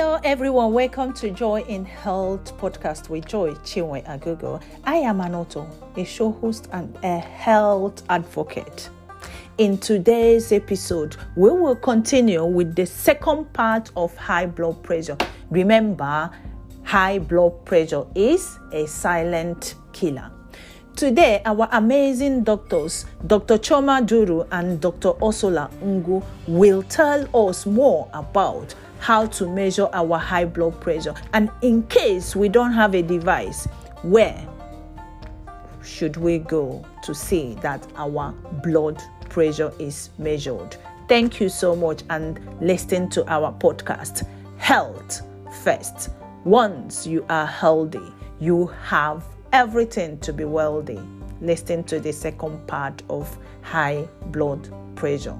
Hello everyone, welcome to Joy in Health podcast with Joy Chiwe Agogo. I am Anoto, a show host and a health advocate. In today's episode, we will continue with the second part of high blood pressure. Remember, high blood pressure is a silent killer. Today, our amazing doctors, Dr. Chioma Duru and Dr. Osola Ungu, will tell us more about how to measure our high blood pressure. And in case we don't have a device, where should we go to see that our blood pressure is measured? Thank you so much and listen to our podcast. Health first. Once you are healthy, you have everything to be wealthy. Listen to the second part of high blood pressure.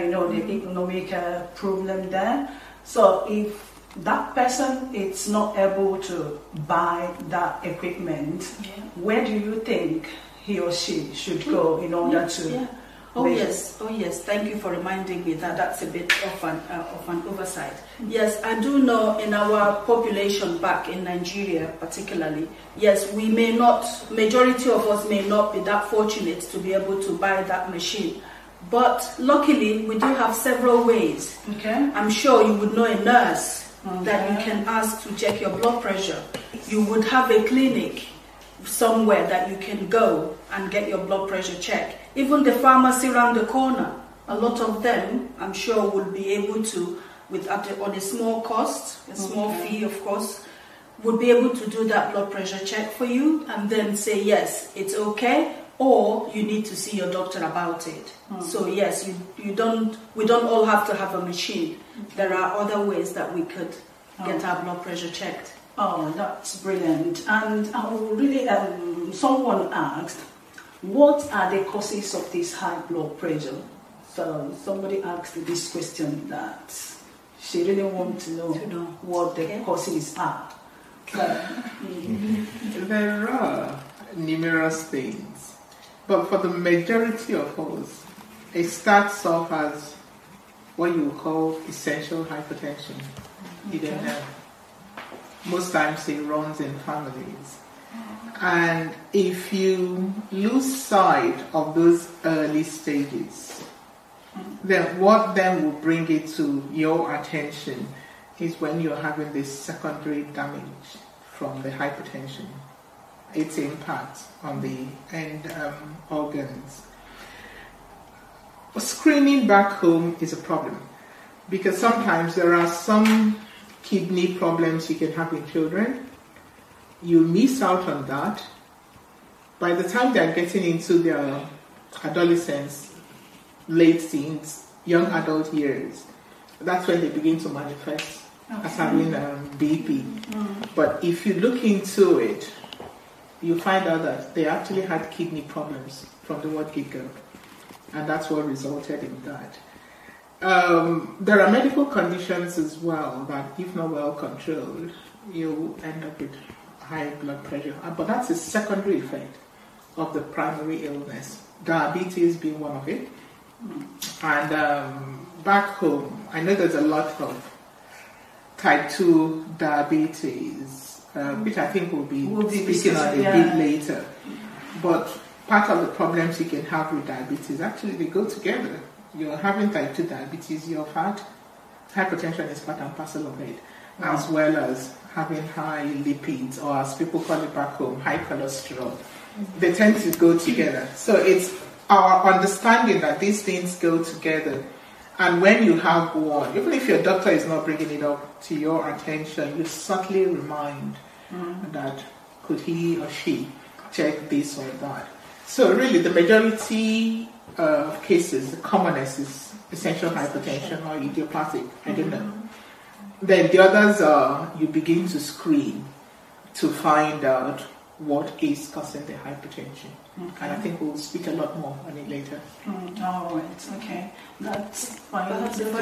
You know, the economic problem there. So if that person is not able to buy that equipment, yeah, where do you think he or she should go in order to? Yeah. Oh yes. Thank you for reminding me that that's a bit of an oversight. Yes, I do know in our population back in Nigeria, particularly, yes, we may not. Majority of us may not be that fortunate to be able to buy that machine. But luckily, we do have several ways. Okay. I'm sure you would know a nurse, okay, that you can ask to check your blood pressure. You would have a clinic somewhere that you can go and get your blood pressure checked. Even the pharmacy around the corner, a lot of them, I'm sure, would be able to, on a small cost, a small fee, of course, would be able to do that blood pressure check for you and then say, yes, it's okay, or you need to see your doctor about it. So yes, we don't all have to have a machine. There are other ways that we could get our blood pressure checked. Oh, that's brilliant. And I really, someone asked, what are the causes of this high blood pressure? So somebody asked this question that she really wants to know what the causes are. There are numerous things. But for the majority of us, it starts off as what you would call essential hypertension. You don't know. Most times it runs in families. And if you lose sight of those early stages, then what then will bring it to your attention is when you're having this secondary damage from the hypertension, its impact on the end organs. Screening back home is a problem because sometimes there are some kidney problems you can have in children. You miss out on that. By the time they're getting into their adolescence, late teens, young adult years, that's when they begin to manifest as having BP. But if you look into it, you find out that they actually had kidney problems from the word get-go, and that's what resulted in that. There are medical conditions as well that, if not well controlled, you end up with high blood pressure, but that's a secondary effect of the primary illness, diabetes being one of it. And back home, I know there's a lot of type 2 diabetes, which I think we'll be speaking on a bit later. But part of the problems you can have with diabetes, actually they go together. You're having type 2 diabetes, you've had hypertension is part and parcel of it, as well as having high lipids, or as people call it back home, high cholesterol. They tend to go together. So it's our understanding that these things go together. And when you have one, even if your doctor is not bringing it up to your attention, you subtly remind that could he or she check this or that. So really, the majority of cases, the commonest is essential hypertension or idiopathic. I don't know. Then the others are you begin to screen to find out what is causing the hypertension. And I think we'll speak a lot more on it later. All right, okay. That's fine. Perhaps if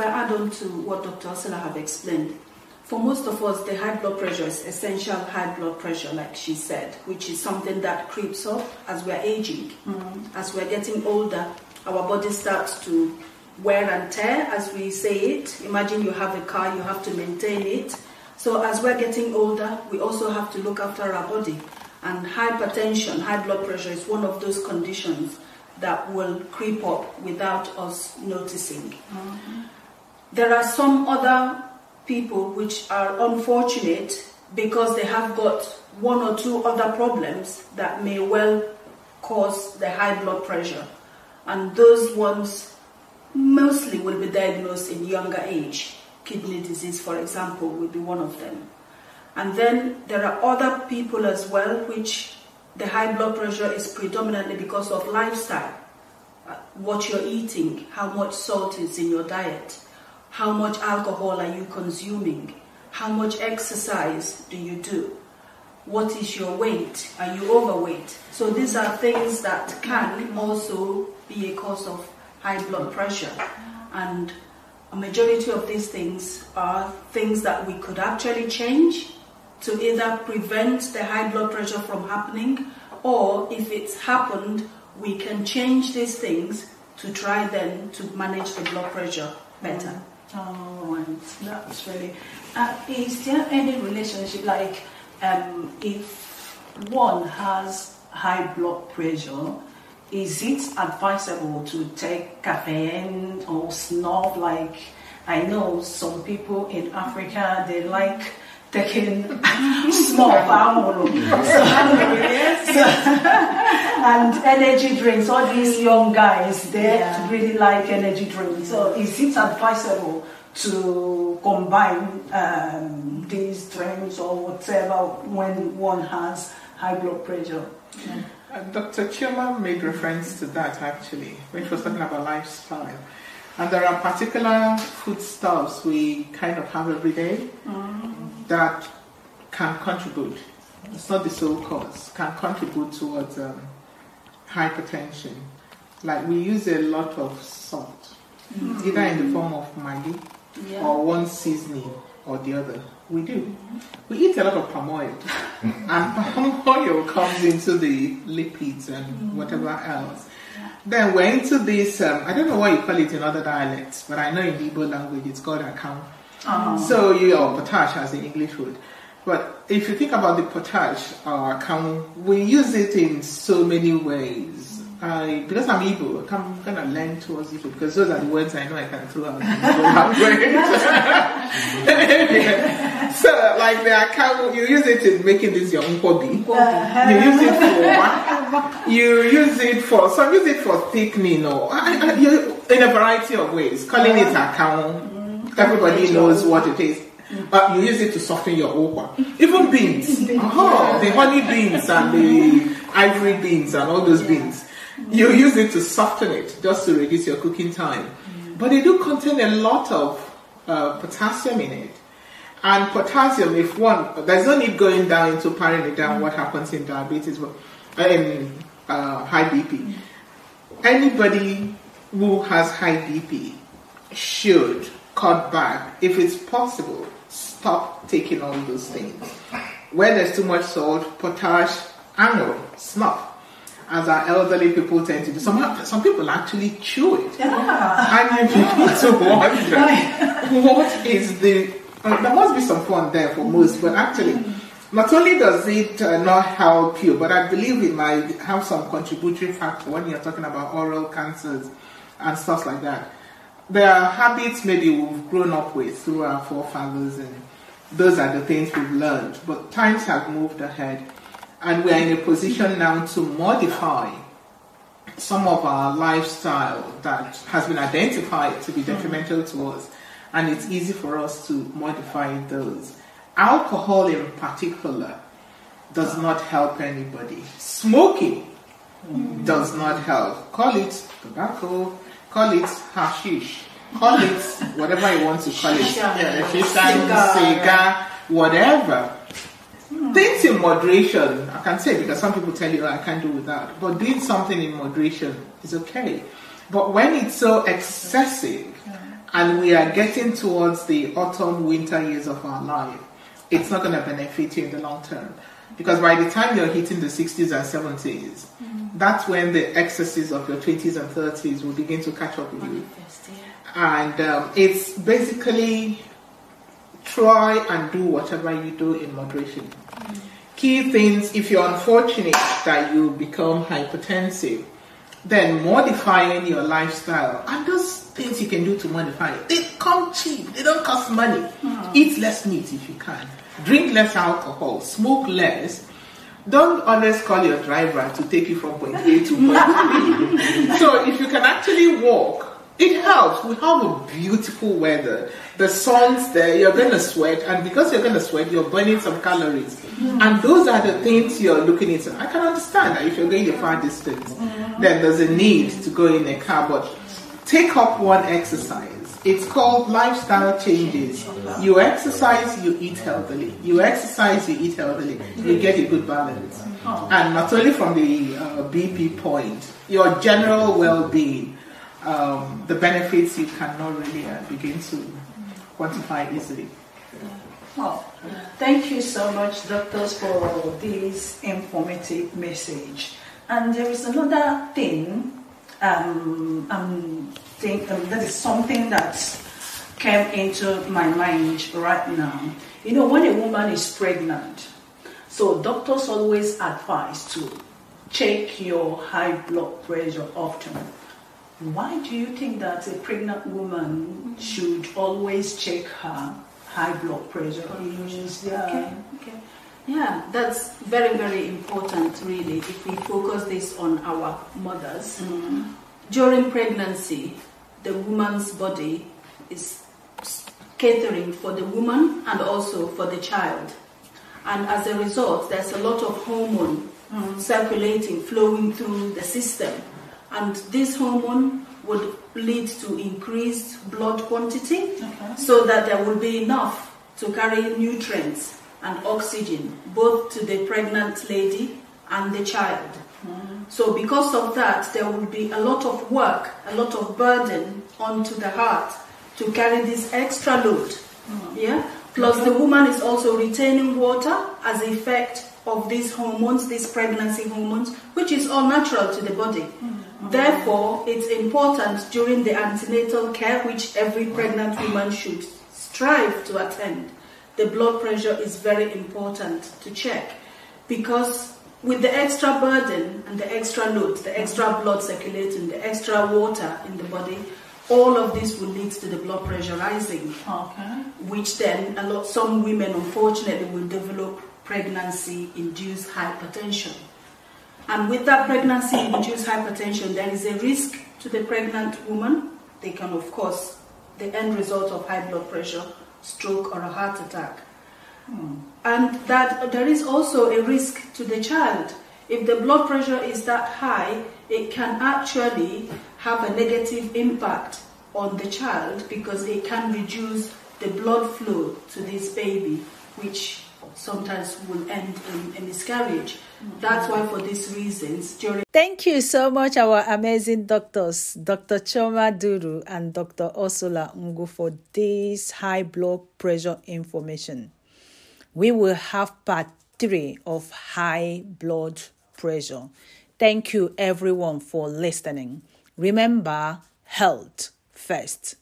I add on to what Dr. Osola have explained, for most of us, the high blood pressure is essential high blood pressure, like she said, which is something that creeps up as we're aging, as we're getting older. our body starts to wear and tear, as we say it. Imagine you have a car, you have to maintain it. So as we're getting older, we also have to look after our body. And hypertension, high blood pressure is one of those conditions that will creep up without us noticing. Mm-hmm. There are some other people which are unfortunate because they have got one or two other problems that may well cause the high blood pressure. And those ones mostly will be diagnosed in younger age. Kidney disease, for example, will be one of them. And then there are other people as well which the high blood pressure is predominantly because of lifestyle. What you're eating, how much salt is in your diet, how much alcohol are you consuming, how much exercise do you do, what is your weight, are you overweight? So these are things that can also be a cause of high blood pressure. And a majority of these things are things that we could actually change to either prevent the high blood pressure from happening, or if it's happened, we can change these things to try then to manage the blood pressure better. Oh, and that's really... is there any relationship, like if one has high blood pressure, is it advisable to take caffeine or snuff? Like, I know some people in Africa, they like taking small alcohol and energy drinks. All these young guys, they really like energy drinks. So is it advisable to combine these drinks or whatever when one has high blood pressure? Yeah. Dr. Chioma made reference to that actually, when she was talking about lifestyle. And there are particular foodstuffs we kind of have every day that can contribute. It's not the sole cause, can contribute towards hypertension. Like, we use a lot of salt, either in the form of Maggi or one seasoning or the other. We do. We eat a lot of palm oil, and palm oil comes into the lipids and whatever else. Then we're into this, I don't know what you call it in other dialects, but I know in Igbo language it's called Akam. So potash as in English would. But if you think about the potash or Akam, we use it in so many ways. Because I'm Igbo, I'm going to learn towards Igbo, because those are the words I know I can throw out in Igbo language. So like the Akam, you use it in making this your nkwobi. You use it for... You use it for, some use it for thickening or in a variety of ways. Calling it Akam, everybody knows what it is. But you use it to soften your okwa. Even beans, the honey beans and the ivory beans and all those beans. You use it to soften it, just to reduce your cooking time. But they do contain a lot of potassium in it. And potassium, if one, there's no need going down into paring it down what happens in diabetes. But high BP. Anybody who has high BP should cut back. If it's possible, stop taking all those things. Where there's too much salt, potash, angle, snuff, as our elderly people tend to do. Some people actually chew it. And you need to wonder what is the... there must be some fun there for most, but actually... Not only does it not help you, but I believe it might have some contributory factor when you're talking about oral cancers and stuff like that. There are habits maybe we've grown up with through our forefathers, and those are the things we've learned. But times have moved ahead, and we are in a position now to modify some of our lifestyle that has been identified to be detrimental to us, and it's easy for us to modify those. Alcohol in particular does not help anybody. Smoking does not help. Call it tobacco, call it hashish, call it whatever you want to call it. Cigar, whatever. Things in moderation, I can say, because some people tell you, I can't do without. But doing something in moderation is okay. But when it's so excessive, and we are getting towards the autumn, winter years of our life, it's not going to benefit you in the long term. Because by the time you're hitting the 60s and 70s, that's when the excesses of your 20s and 30s will begin to catch up with you. And it's basically try and do whatever you do in moderation. Key things, if you're unfortunate that you become hypertensive, then modifying your lifestyle, and those things you can do to modify it, they come cheap, they don't cost money. Eat less meat if you can, drink less alcohol, smoke less. Don't always call your driver to take you from point A to point B. So if you can actually walk, it helps. We have a beautiful weather. The sun's there, you're going to sweat, and because you're going to sweat, you're burning some calories. And those are the things you're looking into. I can understand that if you're going a far distance, then there's a need to go in a car, but take up one exercise. It's called lifestyle changes. You exercise, you eat healthily. You exercise, you eat healthily. You get a good balance. And not only from the BP point, your general well-being, the benefits you cannot really begin to quantify easily. Oh, thank you so much, doctors, for this informative message. And there is another thing that is something that came into my mind right now. You know, when a woman is pregnant, so doctors always advise to check your high blood pressure often. Why do you think that a pregnant woman should always check her high blood pressure? Okay. Yeah, that's very, very important, really, if we focus this on our mothers. During pregnancy, the woman's body is catering for the woman and also for the child. And as a result, there's a lot of hormone circulating, flowing through the system. And this hormone would lead to increased blood quantity so that there will be enough to carry nutrients and oxygen, both to the pregnant lady and the child. So because of that, there will be a lot of work, a lot of burden onto the heart to carry this extra load. Plus the woman is also retaining water as the effect of these hormones, these pregnancy hormones, which is all natural to the body. Therefore, it's important during the antenatal care, which every pregnant woman should strive to attend, the blood pressure is very important to check, because with the extra burden and the extra load, the extra blood circulating, the extra water in the body, all of this will lead to the blood pressure rising, which then some women, unfortunately, will develop pregnancy-induced hypertension. And with that pregnancy-induced hypertension, there is a risk to the pregnant woman. They can, of course, the end result of high blood pressure, stroke or a heart attack. And that there is also a risk to the child. If the blood pressure is that high, it can actually have a negative impact on the child, because it can reduce the blood flow to this baby, which sometimes will end in miscarriage. That's why, for these reasons, during... Thank you so much, our amazing doctors, Dr. Chioma Duru and Dr. Osola Ungu, for this high blood pressure information. We will have part 3 of high blood pressure. Thank you, everyone, for listening. Remember, health first.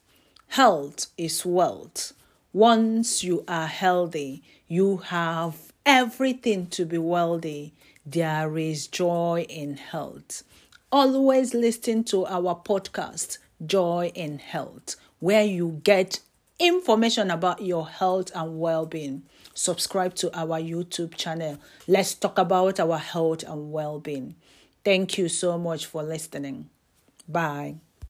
Health is wealth. Once you are healthy, you have everything to be wealthy. There is joy in health. Always listen to our podcast, Joy in Health, where you get information about your health and well-being. Subscribe to our YouTube channel. Let's talk about our health and well-being. Thank you so much for listening. Bye.